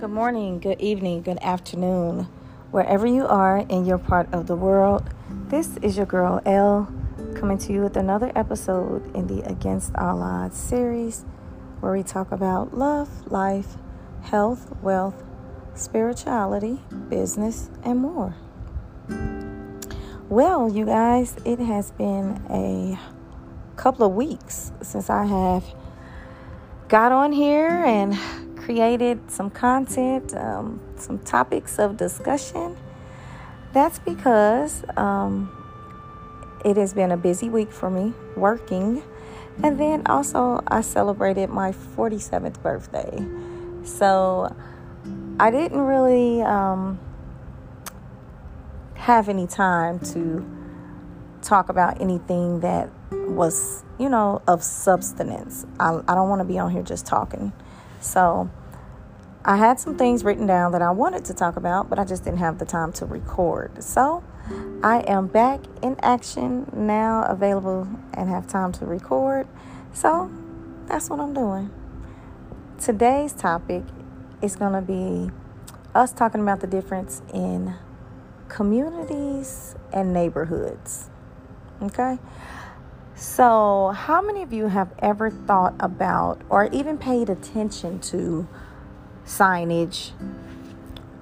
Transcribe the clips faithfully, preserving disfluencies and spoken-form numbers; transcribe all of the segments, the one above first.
Good morning, good evening, good afternoon, wherever you are in your part of the world. This is your girl Elle, coming to you with another episode in the Against All Odds series, where we talk about love, life, health, wealth, spirituality, business, and more. Well, you guys, it has been a couple of weeks since I have got on here and created some content, um, some topics of discussion. That's because um, it has been a busy week for me working. And then also I celebrated my forty-seventh birthday. So I didn't really um, have any time to talk about anything that was, you know, of substance. I, I don't want to be on here just talking. So I had some things written down that I wanted to talk about, but I just didn't have the time to record. So I am back in action now, available and have time to record. So that's what I'm doing. Today's topic is going to be us talking about the difference in communities and neighborhoods. Okay? So, how many of you have ever thought about or even paid attention to signage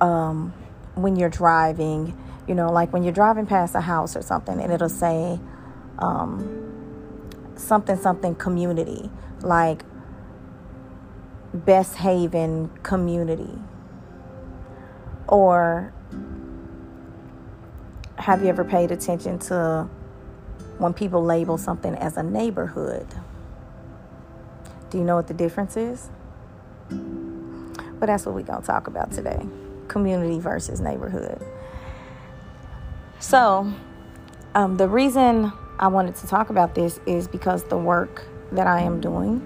um, when you're driving? You know, like when you're driving past a house or something, and it'll say um, something, something community, like Best Haven Community. Or have you ever paid attention to when people label something as a neighborhood? Do you know what the difference is? Well, that's what we're going to talk about today. Community versus neighborhood. So, um, the reason I wanted to talk about this is because the work that I am doing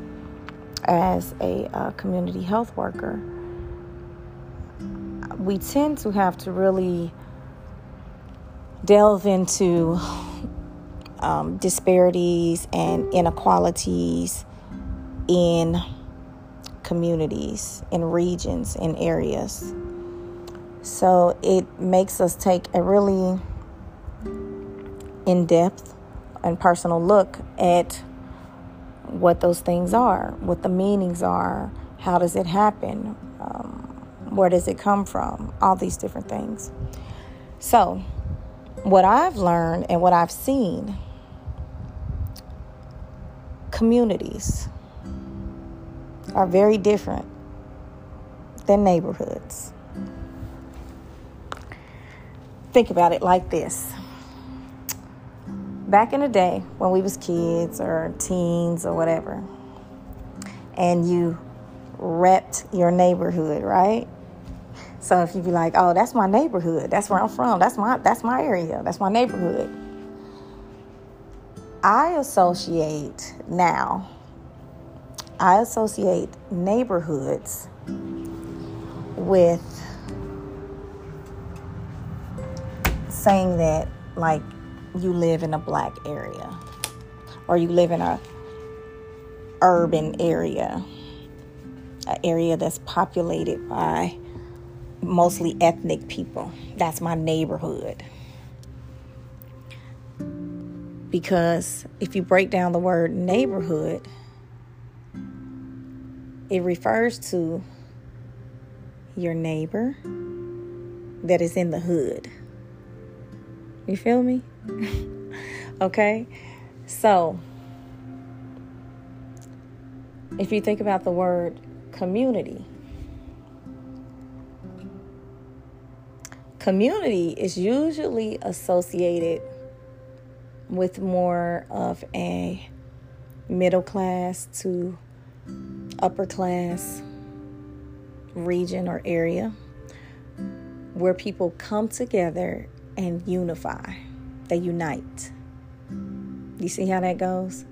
as a uh, community health worker, we tend to have to really delve into Um, disparities and inequalities in communities, in regions, in areas. So it makes us take a really in-depth and personal look at what those things are, what the meanings are, how does it happen, um, where does it come from, all these different things. So what I've learned and what I've seen, communities are very different than neighborhoods. Think about it like this. Back in the day when we was kids or teens or whatever, and you repped your neighborhood, right? So if you be like, oh, that's my neighborhood, that's where I'm from, that's my that's my area, that's my neighborhood. I associate now, I associate neighborhoods with saying that, like, you live in a black area or you live in a urban area, an area that's populated by mostly ethnic people. That's my neighborhood. Because if you break down the word neighborhood, it refers to your neighbor that is in the hood. You feel me? Okay? So, if you think about the word community, community is usually associated with more of a middle class to upper class region or area where people come together and unify. They unite. You see how that goes?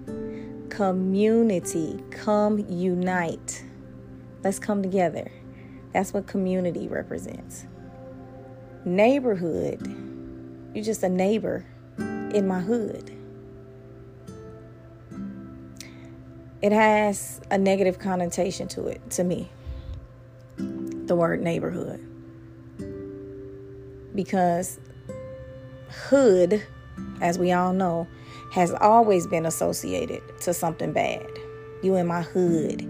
Community. Come unite. Let's come together. That's what community represents. Neighborhood. You're just a neighbor in my hood. It has a negative connotation to it, to me. the word neighborhood, because hood, as we all know, has always been associated to something bad. You in my hood.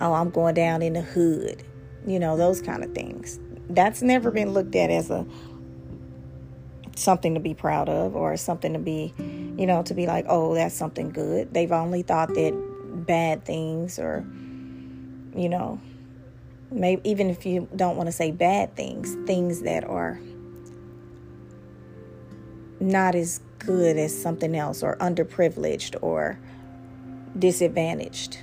Oh, I'm going down in the hood. You know, those kind of things. That's never been looked at as a something to be proud of, or something to be, you know, to be like, oh, that's something good. They've only thought that bad things, or, you know, maybe even if you don't want to say bad things, things that are not as good as something else, or underprivileged or disadvantaged,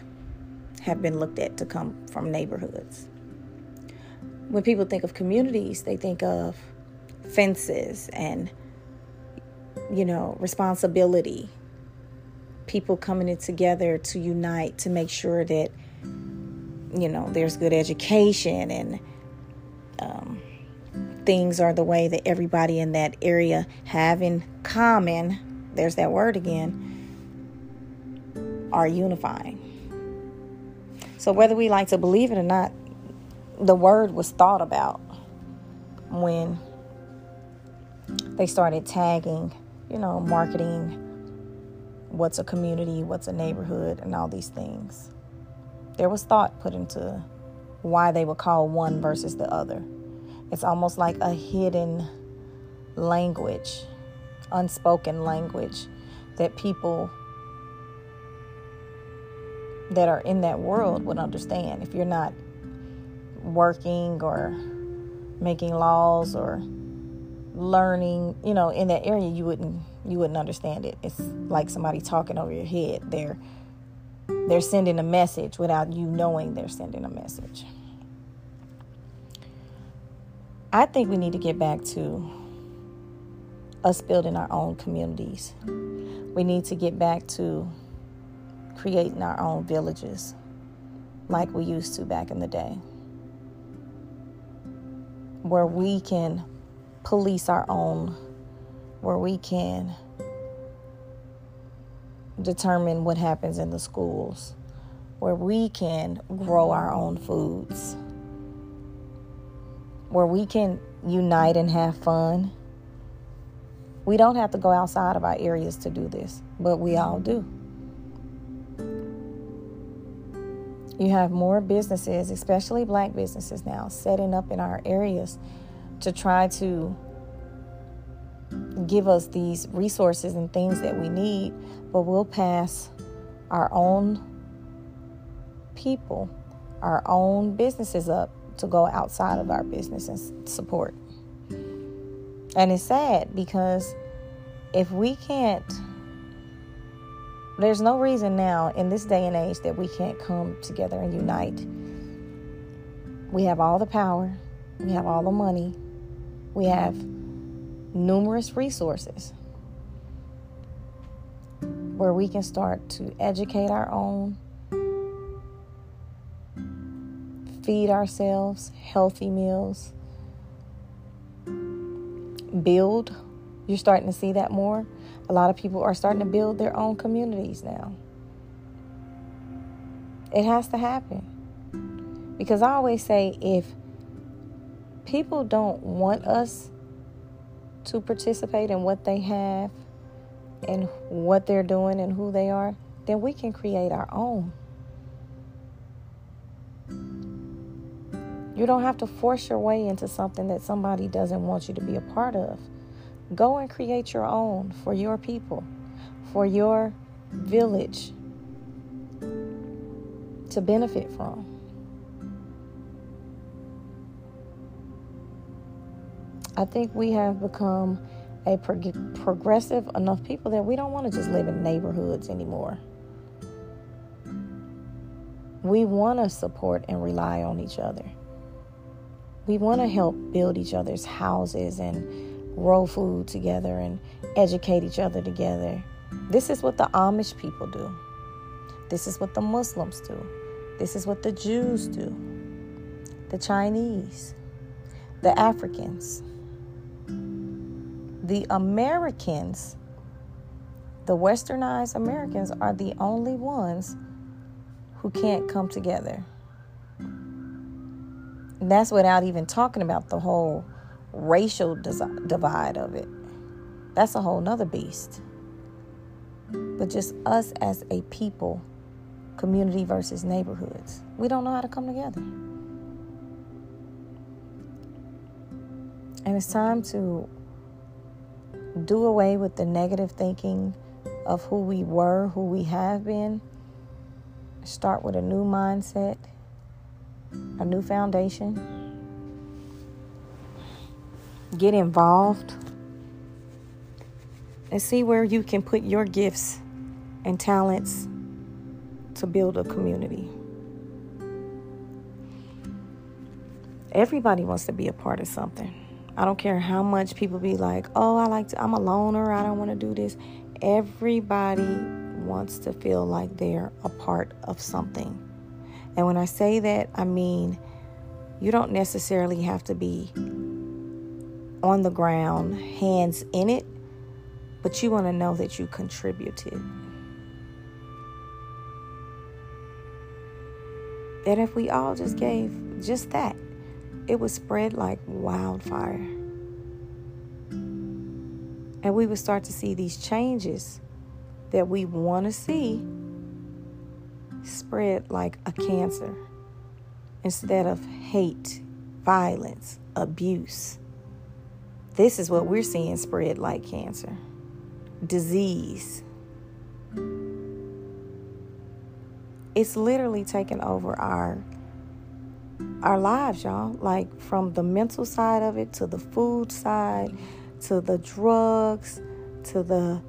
have been looked at to come from neighborhoods. When people think of communities, they think of fences and, you know, responsibility, people coming in together to unite to make sure that, you know, there's good education and um, things are the way that everybody in that area have in common. There's that word again, are unifying. So whether we like to believe it or not, the word was thought about when they started tagging, you know, marketing, what's a community, what's a neighborhood, and all these things. There was thought put into why they would call one versus the other. It's almost like a hidden language, unspoken language, that people that are in that world would understand. If you're not working or making laws or learning, you know, in that area, you wouldn't you wouldn't understand it. It's like somebody talking over your head. They're they're sending a message without you knowing they're sending a message. I think we need to get back to us building our own communities. We need to get back to creating our own villages like we used to back in the day, where we can police our own, where we can determine what happens in the schools, where we can grow our own foods, where we can unite and have fun. We don't have to go outside of our areas to do this, but we all do. You have more businesses, especially black businesses now, setting up in our areas to try to give us these resources and things that we need, but we'll pass our own people, our own businesses up to go outside of our business and support. And it's sad, because if we can't, there's no reason now in this day and age that we can't come together and unite. We have all the power, we have all the money, we have numerous resources where we can start to educate our own, feed ourselves healthy meals, build. You're starting to see that more. A lot of people are starting to build their own communities now. It has to happen. Because I always say, if people don't want us to participate in what they have and what they're doing and who they are, then we can create our own. You don't have to force your way into something that somebody doesn't want you to be a part of. Go and create your own for your people, for your village to benefit from. I think we have become a prog- progressive enough people that we don't want to just live in neighborhoods anymore. We want to support and rely on each other. We want to help build each other's houses and grow food together and educate each other together. This is what the Amish people do. This is what the Muslims do. This is what the Jews do. The Chinese, the Africans. The Americans, the westernized Americans, are the only ones who can't come together. And that's without even talking about the whole racial divide of it. That's a whole nother beast. But just us as a people, community versus neighborhoods, we don't know how to come together. And it's time to do away with the negative thinking of who we were, who we have been. Start with a new mindset, a new foundation. Get involved and see where you can put your gifts and talents to build a community. Everybody wants to be a part of something. I don't care how much people be like, oh, I like to, I'm a loner, I don't want to do this. Everybody wants to feel like they're a part of something. And when I say that, I mean, you don't necessarily have to be on the ground, hands in it, but you want to know that you contributed. And if we all just gave just that, it would spread like wildfire. And we would start to see these changes that we want to see spread like a cancer instead of hate, violence, abuse. This is what we're seeing spread like cancer, disease. It's literally taking over our our lives, y'all. Like, from the mental side of it, to the food side, to the drugs, to the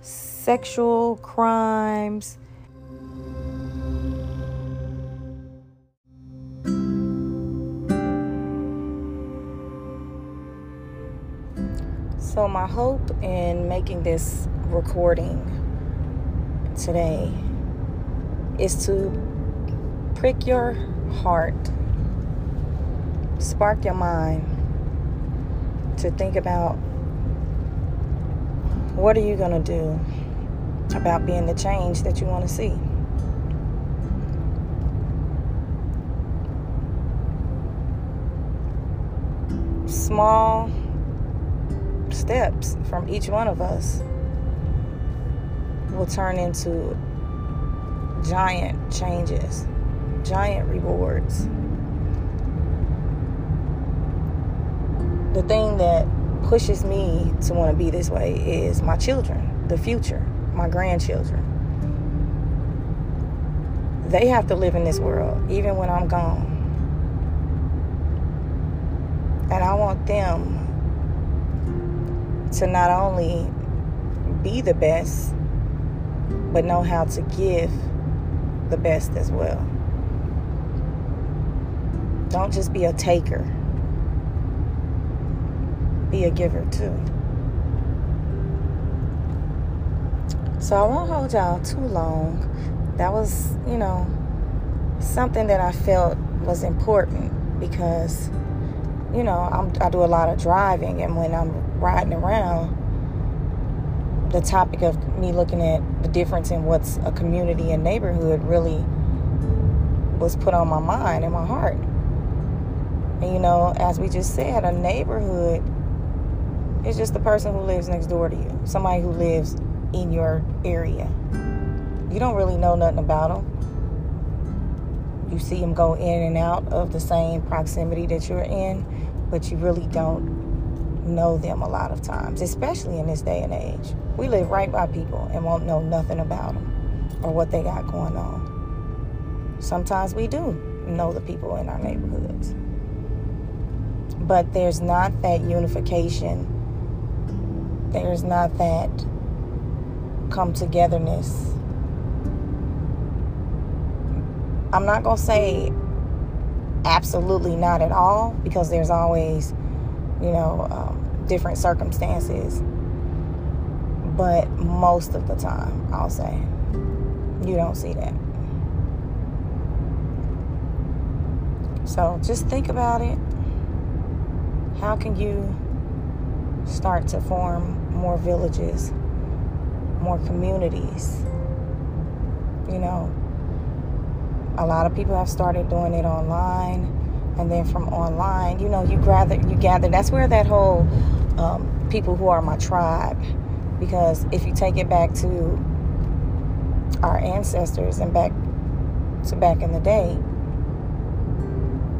sexual crimes. So my hope in making this recording today is to prick your heart, spark your mind to think about, what are you going to do about being the change that you want to see? Small steps from each one of us will turn into giant changes, giant rewards. The thing that pushes me to want to be this way is my children, the future, my grandchildren. They have to live in this world, even when I'm gone. And I want them to not only be the best, but know how to give the best as well. Don't just be a taker. Be a giver too. So I won't hold y'all too long. That was, you know, something that I felt was important because, you know, I'm, I do a lot of driving, and when I'm riding around, the topic of me looking at the difference in what's a community and neighborhood really was put on my mind and my heart. And, you know, as we just said, a neighborhood is just the person who lives next door to you, somebody who lives in your area. You don't really know nothing about them. You see them go in and out of the same proximity that you're in, but you really don't know them a lot of times, especially in this day and age. We live right by people and won't know nothing about them or what they got going on. Sometimes we do know the people in our neighborhoods, but there's not that unification. There's not that come togetherness. I'm not gonna say absolutely not at all, because there's always, you know, um, different circumstances. But most of the time, I'll say, you don't see that. So just think about it. How can you start to form more villages, more communities? You know, a lot of people have started doing it online. And then from online, you know, you gather, you gather. That's where that whole um, people who are my tribe, because if you take it back to our ancestors and back to back in the day,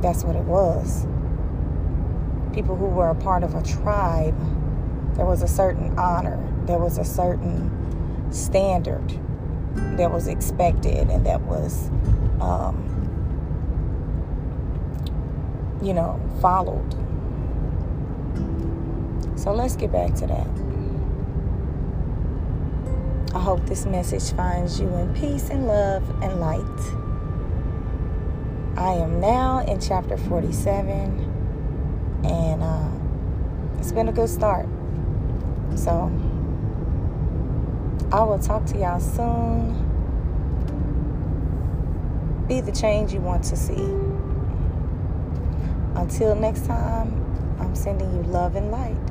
that's what it was. People who were a part of a tribe, there was a certain honor, there was a certain standard that was expected, and that was, um, you know, followed. So let's get back to that. I hope this message finds you in peace and love and light. I am now in chapter forty-seven, and uh, it's been a good start. So I will talk to y'all soon. Be the change you want to see. Until next time, I'm sending you love and light.